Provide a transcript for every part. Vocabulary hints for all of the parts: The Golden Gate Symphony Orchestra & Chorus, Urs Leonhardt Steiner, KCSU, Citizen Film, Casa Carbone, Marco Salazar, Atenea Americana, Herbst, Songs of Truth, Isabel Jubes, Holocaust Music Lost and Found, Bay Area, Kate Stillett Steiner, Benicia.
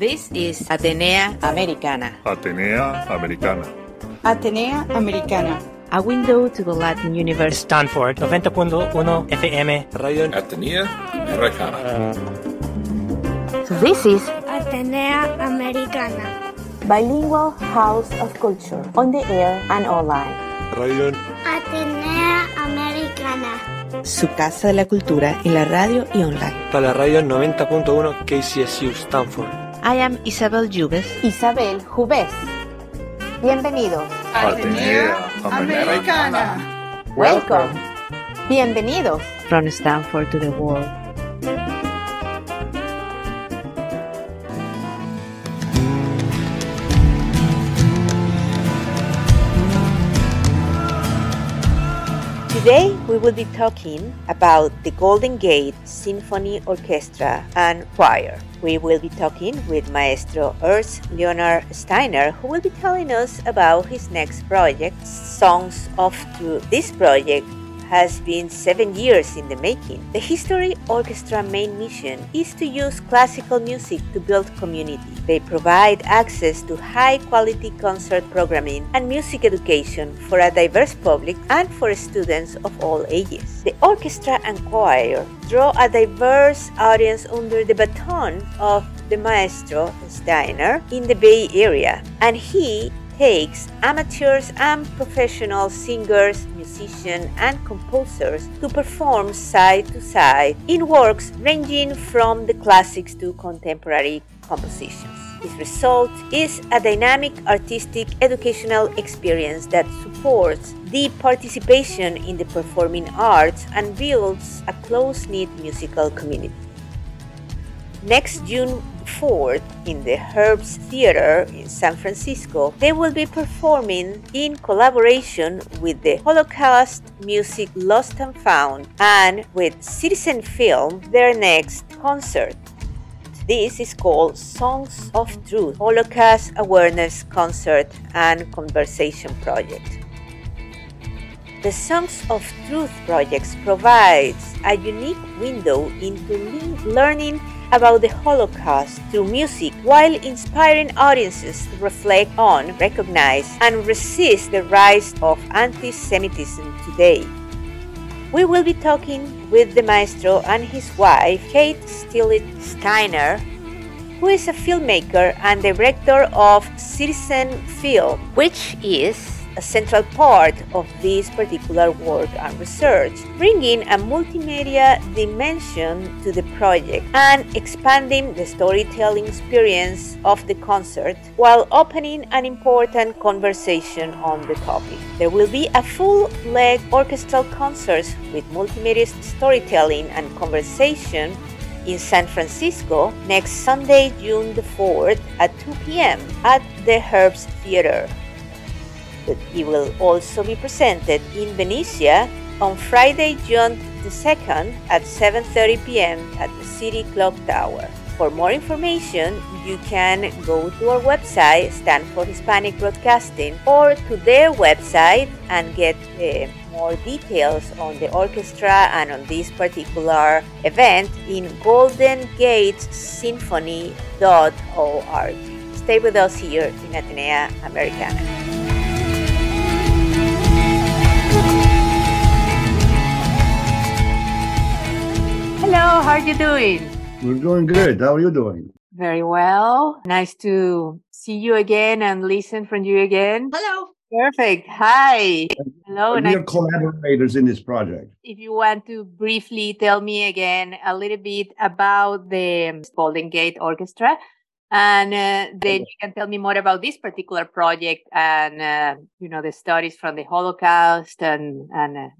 This is Atenea Americana. Atenea Americana. Atenea Americana. A window to the Latin universe. Stanford, 90.1 FM. Radio Atenea Americana. This is Atenea Americana. Bilingual House of Culture. On the air and online. Radio Atenea Americana. Su casa de la cultura en la radio y online. Para la radio 90.1 KCSU Stanford. I am Isabel Jubes. Isabel Jubes. Bienvenidos. Atenea Americana. Welcome. Bienvenidos. From Stanford to the world. Today we will be talking about the Golden Gate Symphony Orchestra and Choir. We will be talking with Maestro Urs Leonhardt Steiner, who will be telling us about his next project, Songs of Truth. This project has been 7 years in the making. The History Orchestra main mission is to use classical music to build community. They provide access to high-quality concert programming and music education for a diverse public and for students of all ages. The orchestra and choir draw a diverse audience under the baton of the Maestro Steiner in the Bay Area, and he takes amateurs and professional singers, musicians, and composers to perform side to side in works ranging from the classics to contemporary compositions. His result is a dynamic artistic educational experience that supports the participation in the performing arts and builds a close-knit musical community. Next June 4th, in the Herbst Theater in San Francisco, they will be performing in collaboration with the Holocaust Music Lost and Found and with Citizen Film their next concert. This is called Songs of Truth, Holocaust Awareness Concert and Conversation Project. The Songs of Truth projects provides a unique window into learning about the Holocaust through music, while inspiring audiences to reflect on, recognize, and resist the rise of anti-Semitism today. We will be talking with the maestro and his wife, Kate Stillett Steiner, who is a filmmaker and director of Citizen Film, which is a central part of this particular work and research, bringing a multimedia dimension to the project and expanding the storytelling experience of the concert while opening an important conversation on the topic. There will be a full-length orchestral concert with multimedia storytelling and conversation in San Francisco next Sunday, June the 4th at 2 p.m. at the Herbst Theater. But it will also be presented in Benicia on Friday, June the 2nd at 7:30 p.m. at the City Clock Tower. For more information, you can go to our website, Stanford Hispanic Broadcasting, or to their website and get more details on the orchestra and on this particular event in goldengatessymphony.org. Stay with us here in Atenea Americana. Hello, how are you doing? We're doing great. How are you doing? Very well. Nice to see you again and listen from you again. Hello. Perfect. Hi. Hello. And we're collaborators in this project. If you want to briefly tell me again a little bit about the Golden Gate Orchestra, and then you can tell me more about this particular project and, the stories from the Holocaust and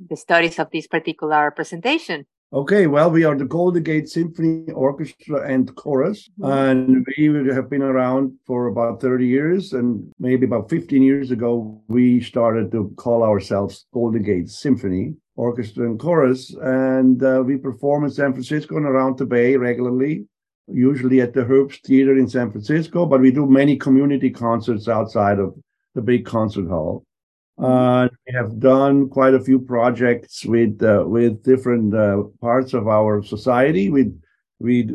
the stories of this particular presentation. Okay, well, we are the Golden Gate Symphony Orchestra and Chorus, and we have been around for about 30 years, and maybe about 15 years ago, we started to call ourselves Golden Gate Symphony Orchestra and Chorus, and we perform in San Francisco and around the Bay regularly, usually at the Herbst Theater in San Francisco, but we do many community concerts outside of the big concert hall. We have done quite a few projects with different parts of our society. We We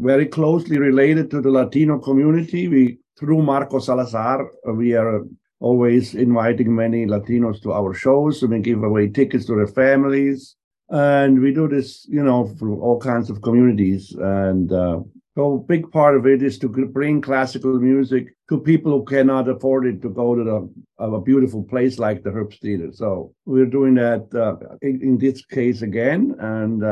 very closely related to the Latino community. We, through Marco Salazar, we are always inviting many Latinos to our shows, and we give away tickets to their families. And we do this, you know, through all kinds of communities. And so a big part of it is to bring classical music to people who cannot afford it to go to a beautiful place like the Herbst Theater. So we're doing that in this case again. And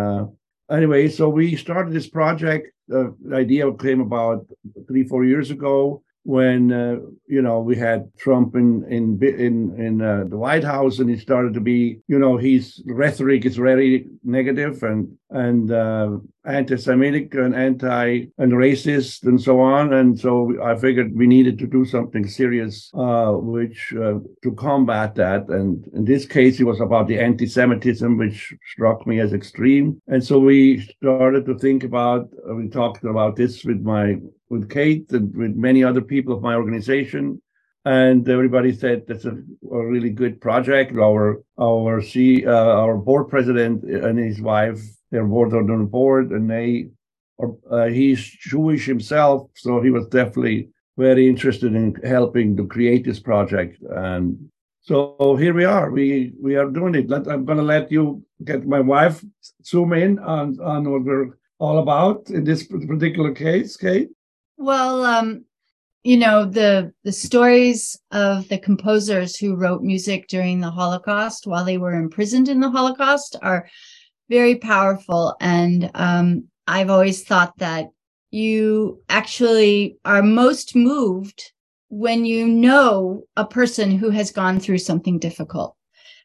anyway, so we started this project. The idea came about 3-4 years ago when, you know, we had Trump in the White House, and it started to be, you know, his rhetoric is very negative and anti-Semitic and racist and so on. And so I figured we needed to do something serious, to combat that. And in this case, it was about the anti-Semitism, which struck me as extreme. And so we started to think about, we talked about this with Kate and with many other people of my organization. And everybody said that's a really good project. Our board president and his wife, they're both on the board, and he's Jewish himself, so he was definitely very interested in helping to create this project. And so here we are. We are doing it. I'm going to let you get my wife zoom in on what we're all about in this particular case, Kate. Well, you know, the stories of the composers who wrote music during the Holocaust while they were imprisoned in the Holocaust are very powerful. And I've always thought that you actually are most moved when you know a person who has gone through something difficult.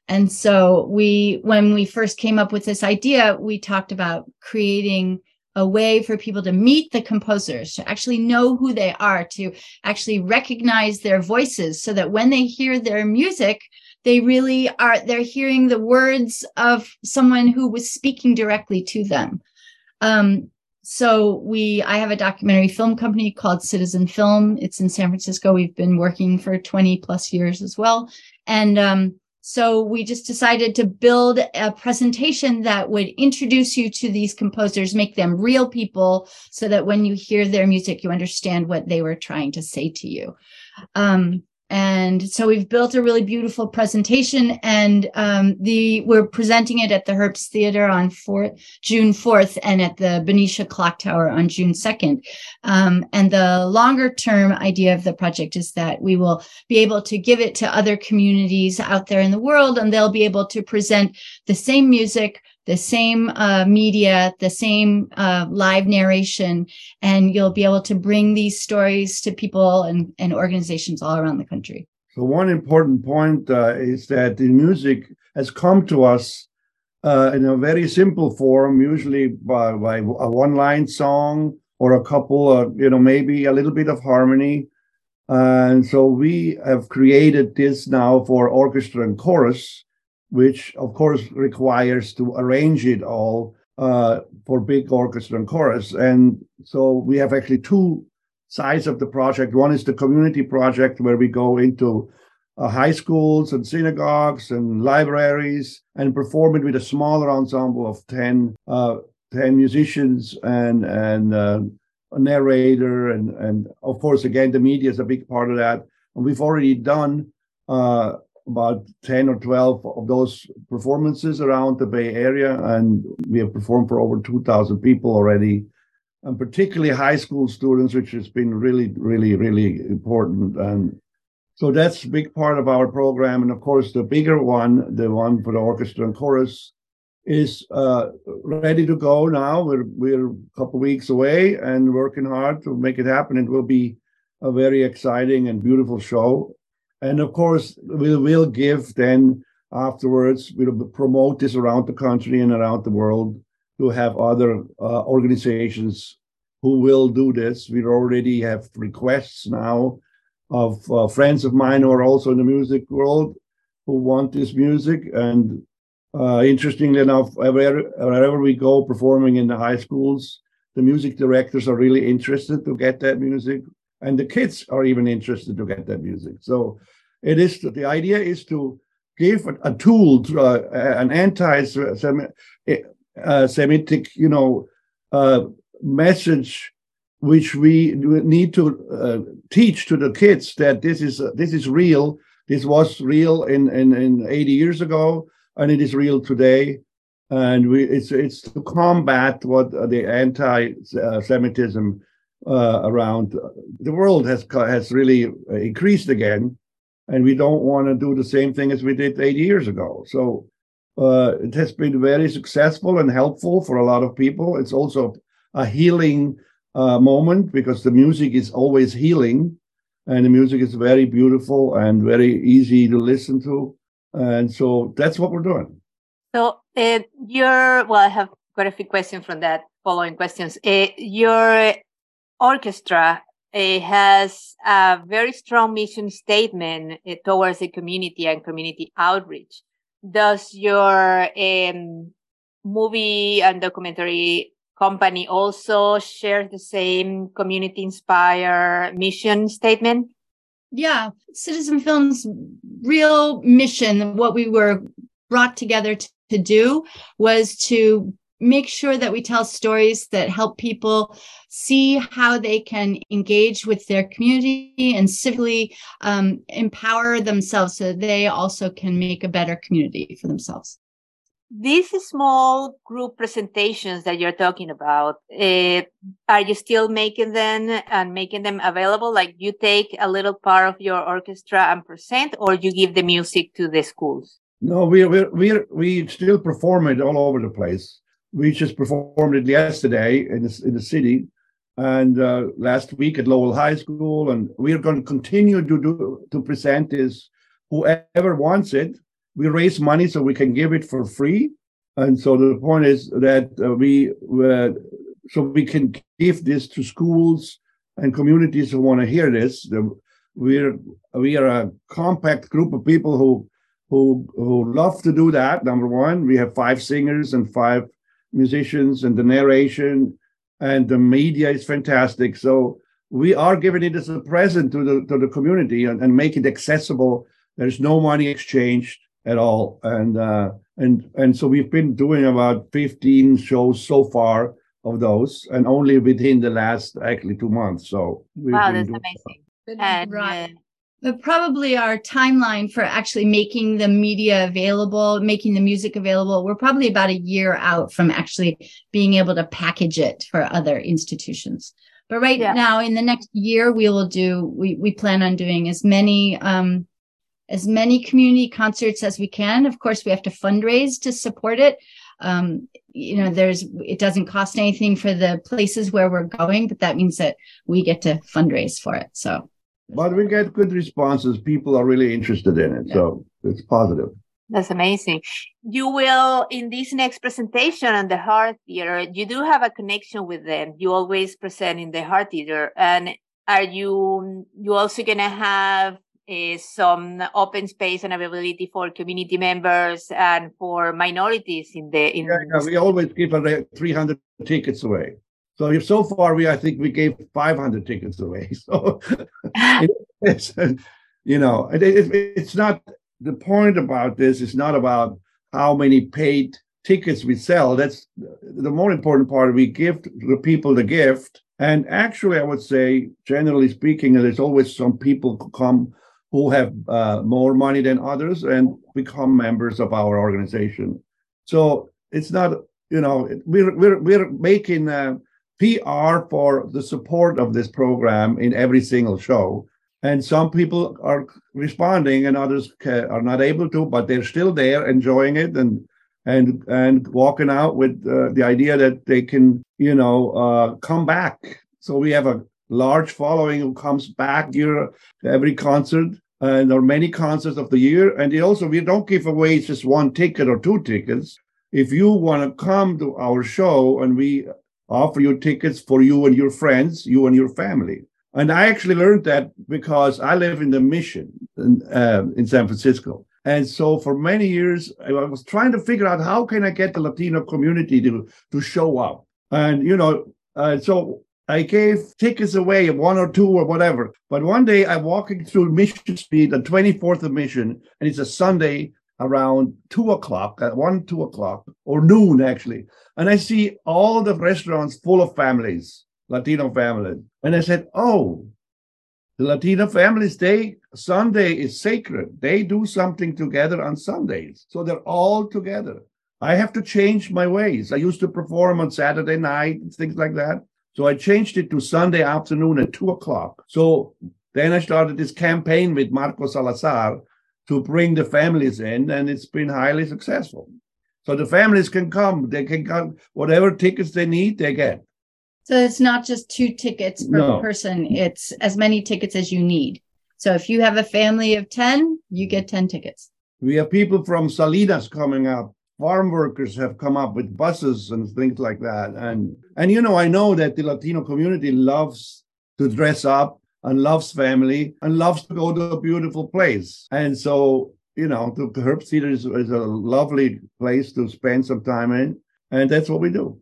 And so when we first came up with this idea, we talked about creating a way for people to meet the composers, to actually know who they are, to actually recognize their voices, so that when they hear their music, they really are, they're hearing the words of someone who was speaking directly to them. So I have a documentary film company called Citizen Film. It's in San Francisco. We've been working for 20 plus years as well. And so we just decided to build a presentation that would introduce you to these composers, make them real people, so that when you hear their music, you understand what they were trying to say to you. And so we've built a really beautiful presentation, and we're presenting it at the Herbst Theater on June 4th and at the Benicia Clock Tower on June 2nd. And the longer term idea of the project is that we will be able to give it to other communities out there in the world, and they'll be able to present the same music, the same media, the same live narration, and you'll be able to bring these stories to people and organizations all around the country. So one important point is that the music has come to us in a very simple form, usually by a one-line song or a couple, you know, maybe a little bit of harmony. And so we have created this now for orchestra and chorus, which, of course, requires to arrange it all for big orchestra and chorus. And so we have actually two sides of the project. One is the community project, where we go into high schools and synagogues and libraries and perform it with a smaller ensemble of 10 musicians and a narrator. And of course, again, the media is a big part of that. And we've already done about 10 or 12 of those performances around the Bay Area, and we have performed for over 2,000 people already, and particularly high school students, which has been really, really, really important. And so that's a big part of our program. And of course, the bigger one, the one for the orchestra and chorus, is ready to go now. We're a couple of weeks away and working hard to make it happen. It will be a very exciting and beautiful show. And of course, we will give then afterwards, we'll promote this around the country and around the world to have other organizations who will do this. We already have requests now of friends of mine who are also in the music world who want this music. And interestingly enough, wherever we go performing in the high schools, the music directors are really interested to get that music. And the kids are even interested to get that music. So it is the idea is to give a tool to an anti-Semitic, you know, message which we need to teach to the kids, that this is real. This was real in 80 years ago, and it is real today. And it's to combat what the anti-Semitism around the world has really increased again, and we don't want to do the same thing as we did 80 years ago. So it has been very successful and helpful for a lot of people. It's also a healing moment, because the music is always healing, and the music is very beautiful and very easy to listen to. And so that's what we're doing. So I have quite a few questions from that, following questions. Your orchestra has a very strong mission statement towards the community and community outreach. Does your movie and documentary company also share the same community-inspired mission statement? Yeah, Citizen Film's real mission, what we were brought together to do, was to make sure that we tell stories that help people see how they can engage with their community and civilly empower themselves so they also can make a better community for themselves. These small group presentations that you're talking about, are you still making them and making them available? Like, you take a little part of your orchestra and present, or you give the music to the schools? No, we still perform it all over the place. We just performed it yesterday in the city, and last week at Lowell High School, and we are going to continue to present this. Whoever wants it, we raise money so we can give it for free. And so the point is that we can give this to schools and communities who want to hear this. We are a compact group of people who love to do that. Number one, we have 5 singers and 5 musicians, and the narration and the media is fantastic. So we are giving it as a present to the community and make it accessible. There's no money exchanged at all, and so we've been doing about 15 shows so far of those, and only within the last 2 months. So wow, that's amazing. Right. But probably our timeline for actually making the media available, making the music available, we're probably about a year out from actually being able to package it for other institutions. But now, in the next year, we plan on doing as many community concerts as we can. Of course, we have to fundraise to support it. It doesn't cost anything for the places where we're going, but that means that we get to fundraise for it. So. But we get good responses. People are really interested in it. Yeah. So it's positive. That's amazing. You will, in this next presentation on the Heart Theater, you do have a connection with them. You always present in the Heart Theater. And are you also going to have some open space and availability for community members and for minorities in the... We always give 300 tickets away. So I think we gave 500 tickets away. So, it's not, the point about this is not about how many paid tickets we sell. That's the more important part. We give the people the gift. And actually, I would say, generally speaking, there's always some people who come who have more money than others and become members of our organization. So it's not, we're making... PR for the support of this program in every single show. And some people are responding and others are not able to, but they're still there enjoying it and walking out with the idea that they can, come back. So we have a large following who comes back here to every concert and or many concerts of the year. And we don't give away just one ticket or 2 tickets. If you want to come to our show, and we offer you tickets for you and your friends, you and your family. And I actually learned that because I live in the Mission in San Francisco. And so for many years, I was trying to figure out how can I get the Latino community to show up. And, so I gave tickets away, 1 or 2 or whatever. But one day I'm walking through Mission Street, the 24th of Mission, and it's a Sunday, around 2 o'clock, at 1, 2 o'clock, or noon actually. And I see all the restaurants full of families, Latino families. And I said, oh, the Latino families, Sunday is sacred. They do something together on Sundays. So they're all together. I have to change my ways. I used to perform on Saturday night and things like that. So I changed it to Sunday afternoon at 2 o'clock. So then I started this campaign with Marco Salazar to bring the families in, and it's been highly successful. So the families can come. They can come. Whatever tickets they need, they get. So it's not just 2 tickets per person. It's as many tickets as you need. So if you have a family of 10, you get 10 tickets. We have people from Salinas coming up. Farm workers have come up with buses and things like that. And you know, I know that the Latino community loves to dress up and loves family and loves to go to a beautiful place. And so, you know, the Herbst Theater is a lovely place to spend some time in. And that's what we do.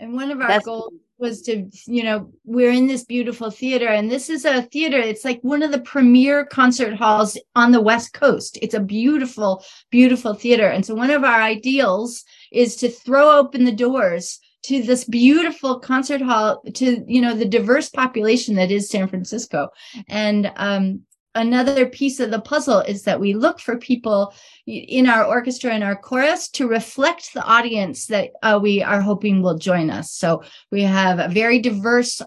And one of our goals was to, you know, we're in this beautiful theater, and this is a theater. It's like one of the premier concert halls on the West Coast. It's a beautiful, beautiful theater. And so one of our ideals is to throw open the doors to this beautiful concert hall, to, you know, the diverse population that is San Francisco. And another piece of the puzzle is that we look for people in our orchestra and our chorus to reflect the audience that we are hoping will join us. So we have a very diverse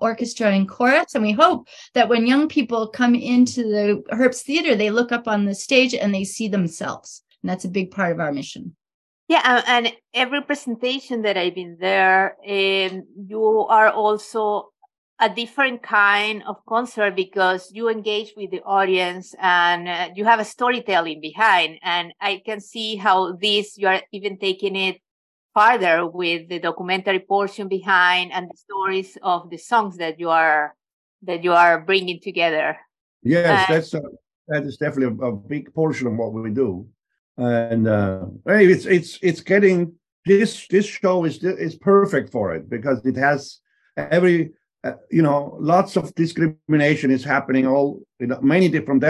orchestra and chorus, and we hope that when young people come into the Herbst Theater, they look up on the stage and they see themselves. And that's a big part of our mission. Yeah, and every presentation that I've been there, you are also a different kind of concert because you engage with the audience and you have a storytelling behind. And I can see how this, you are even taking it farther with the documentary portion behind and the stories of the songs that you are bringing together. Yes, that is definitely a big portion of what we do. And it's getting this show is perfect for it because it has every lots of discrimination is happening many different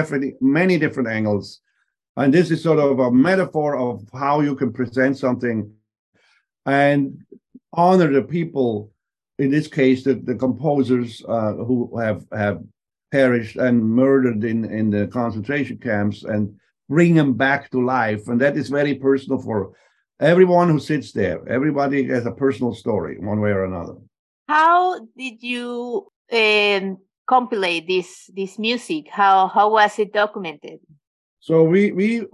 angles, and this is sort of a metaphor of how you can present something and honor the people. In this case, the composers who have perished and murdered in the concentration camps and bring them back to life. And that is very personal for everyone who sits there. Everybody has a personal story, one way or another. How did you compilate this music? How was it documented? So we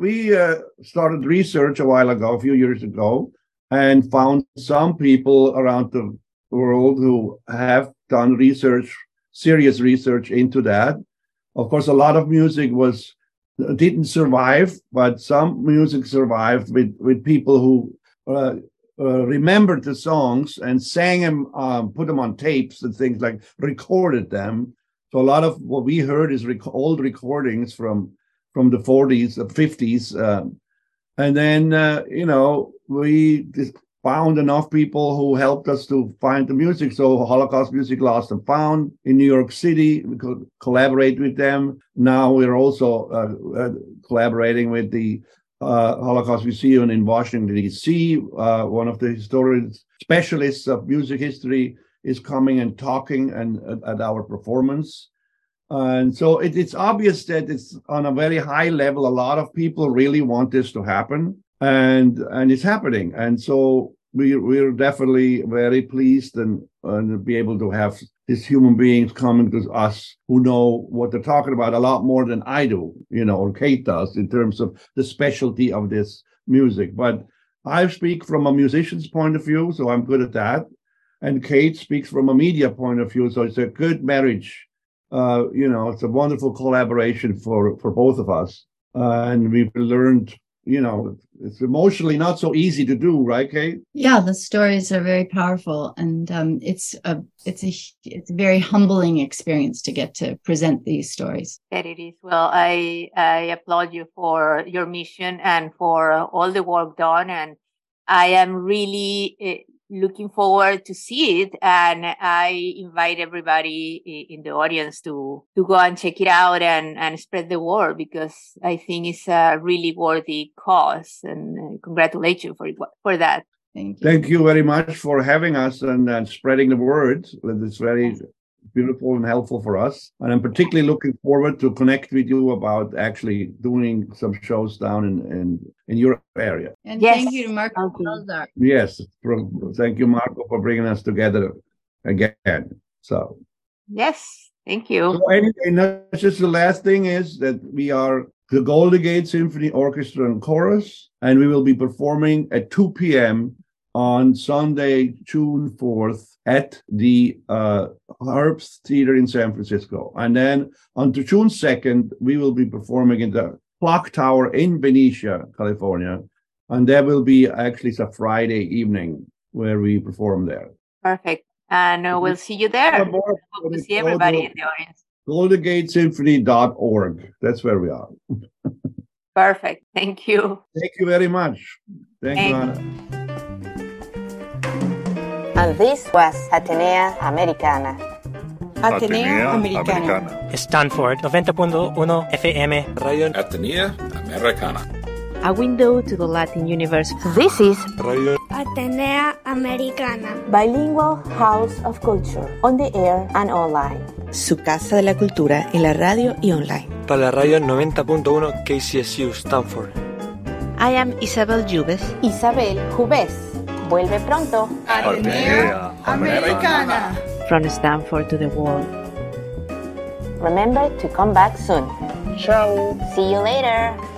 started research a few years ago, and found some people around the world who have done serious research into that. Of course, a lot of music didn't survive, but some music survived with people who remembered the songs and sang them, put them on tapes and things like, recorded them. So a lot of what we heard is old recordings from the 40s, the 50s. And then we found enough people who helped us to find the music. So Holocaust Music Lost and Found in New York City, we could collaborate with them. Now we're also collaborating with the Holocaust Museum in Washington, D.C. One of the historians, specialists of music history, is coming and talking and at our performance. And so it's obvious that it's on a very high level. A lot of people really want this to happen, and it's happening. And so we're definitely very pleased and be able to have these human beings coming to us who know what they're talking about a lot more than I do, or Kate does, in terms of the specialty of this music. But I speak from a musician's point of view, so I'm good at that. And Kate speaks from a media point of view, so it's a good marriage. It's a wonderful collaboration for both of us. And we've learned, it's emotionally not so easy to do, right, Kate? Yeah, the stories are very powerful, and it's a very humbling experience to get to present these stories. That it is. Well, I applaud you for your mission and for all the work done, and I am really looking forward to see it, and I invite everybody in the audience to go and check it out and spread the word, because I think it's a really worthy cause, and congratulations for that. Thank you. Thank you very much for having us and spreading the word. It's very beautiful and helpful for us, and I'm particularly looking forward to connect with you about actually doing some shows down in your area. And yes. Thank you to Marco Salazar. Yes, thank you, Marco, for bringing us together again. So yes, thank you. So anyway, just the last thing is that we are the Golden Gate Symphony Orchestra and Chorus, and we will be performing at 2 p.m. on Sunday, June 4th at the Herbst Theater in San Francisco. And then on to June 2nd, we will be performing in the Clock Tower in Benicia, California. And that will be actually a Friday evening where we perform there. Perfect. And we'll see you there. Hope to see everybody in the audience. GoldenGateSymphony.org. That's where we are. Perfect. Thank you. Thank you very much. Thank you, Anna. And this was Atenea Americana. Atenea Americana. Stanford 90.1 FM. Radio Atenea Americana. A window to the Latin universe. This is Radio Atenea Americana. Bilingual House of Culture. On the air and online. Su casa de la cultura en la radio y online. Para la radio 90.1 KCSU Stanford. I am Isabel Jubes. Vuelve pronto. Atenea Americana. From Stanford to the world. Remember to come back soon. Ciao. See you later.